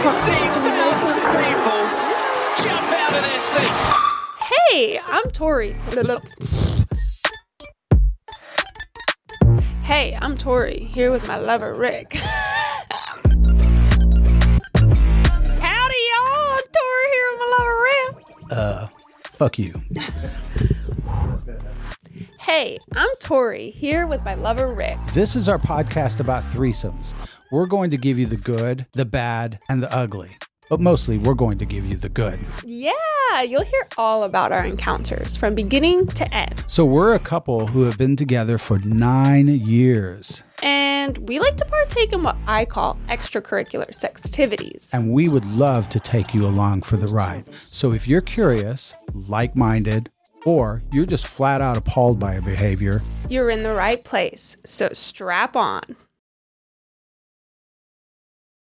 15,000 people jump out of their seats. Hey, I'm Tori. Hey, I'm Tori, here with my lover, Rick. Howdy, y'all. I'm Tori here with my lover, Rick. Fuck you. Hey, I'm Tori, here with my lover, Rick. This is our podcast about threesomes. We're going to give you the good, the bad, and the ugly. But mostly, we're going to give you the good. Yeah, you'll hear all about our encounters from beginning to end. So we're a couple who have been together for 9 years. And we like to partake in what I call extracurricular sextivities. And we would love to take you along for the ride. So if you're curious, like-minded, or you're just flat out appalled by our behavior, you're in the right place. So strap on.